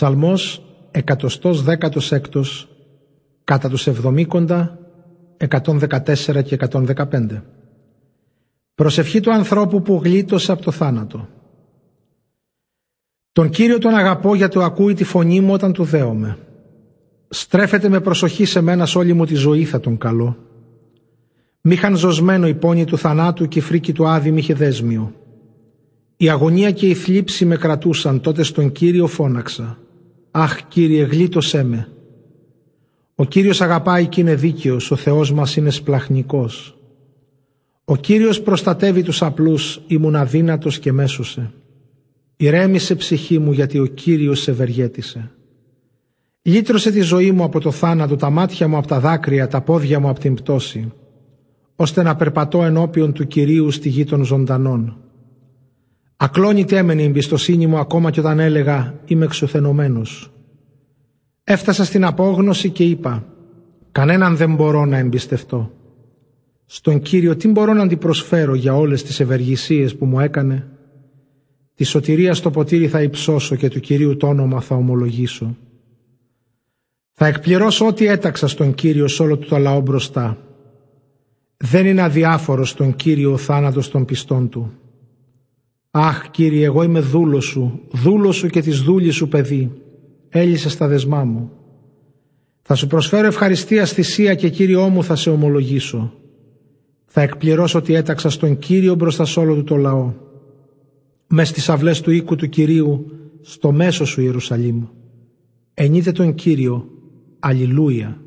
Ψαλμός 116, κατά τους 70, 114 και 115. Προσευχή του ανθρώπου που γλίτωσε από το θάνατο. Τον Κύριο τον αγαπώ, γιατί ακούει τη φωνή μου όταν του δέομαι. Στρέφεται με προσοχή σε μένα, σ' όλη μου τη ζωή θα τον καλώ. Μήχαν ζωσμένο η πόνη του θανάτου και η φρίκη του άδη μ' είχε δέσμιο. Η αγωνία και η θλίψη με κρατούσαν, τότε στον Κύριο φώναξα. Αχ, Κύριε, γλίτωσέ με. Ο Κύριος αγαπάει και είναι δίκαιος, ο Θεός μας είναι σπλαχνικός. Ο Κύριος προστατεύει τους απλούς, ήμουν αδύνατος και μέσωσε. Ηρέμησε ψυχή μου, γιατί ο Κύριος ευεργέτησε. Λύτρωσε τη ζωή μου από το θάνατο, τα μάτια μου από τα δάκρυα, τα πόδια μου από την πτώση, ώστε να περπατώ ενώπιον του Κυρίου στη γη των ζωντανών. Ακλόνητη έμενε η εμπιστοσύνη μου ακόμα και όταν έλεγα «Είμαι εξουθενωμένος». Έφτασα στην απόγνωση και είπα «Κανέναν δεν μπορώ να εμπιστευτώ». Στον Κύριο τι μπορώ να αντιπροσφέρω για όλες τις ευεργησίες που μου έκανε. Τη σωτηρία στο ποτήρι θα υψώσω και του Κυρίου το όνομα θα ομολογήσω. Θα εκπληρώσω ό,τι έταξα στον Κύριο σ' όλο του το λαό μπροστά. Δεν είναι αδιάφορος στον Κύριο ο θάνατος των πιστών του. Αχ, Κύριε, εγώ είμαι δούλος σου και της δούλης σου παιδί. Έλυσα στα δεσμά μου. Θα σου προσφέρω ευχαριστίας θυσία και Κύριό μου θα σε ομολογήσω. Θα εκπληρώσω ότι έταξα στον Κύριο μπροστά σ' όλο του το λαό. Μες στις αυλές του οίκου του Κυρίου, στο μέσο σου Ιερουσαλήμ. Ενείτε τον Κύριο. Αλληλούια.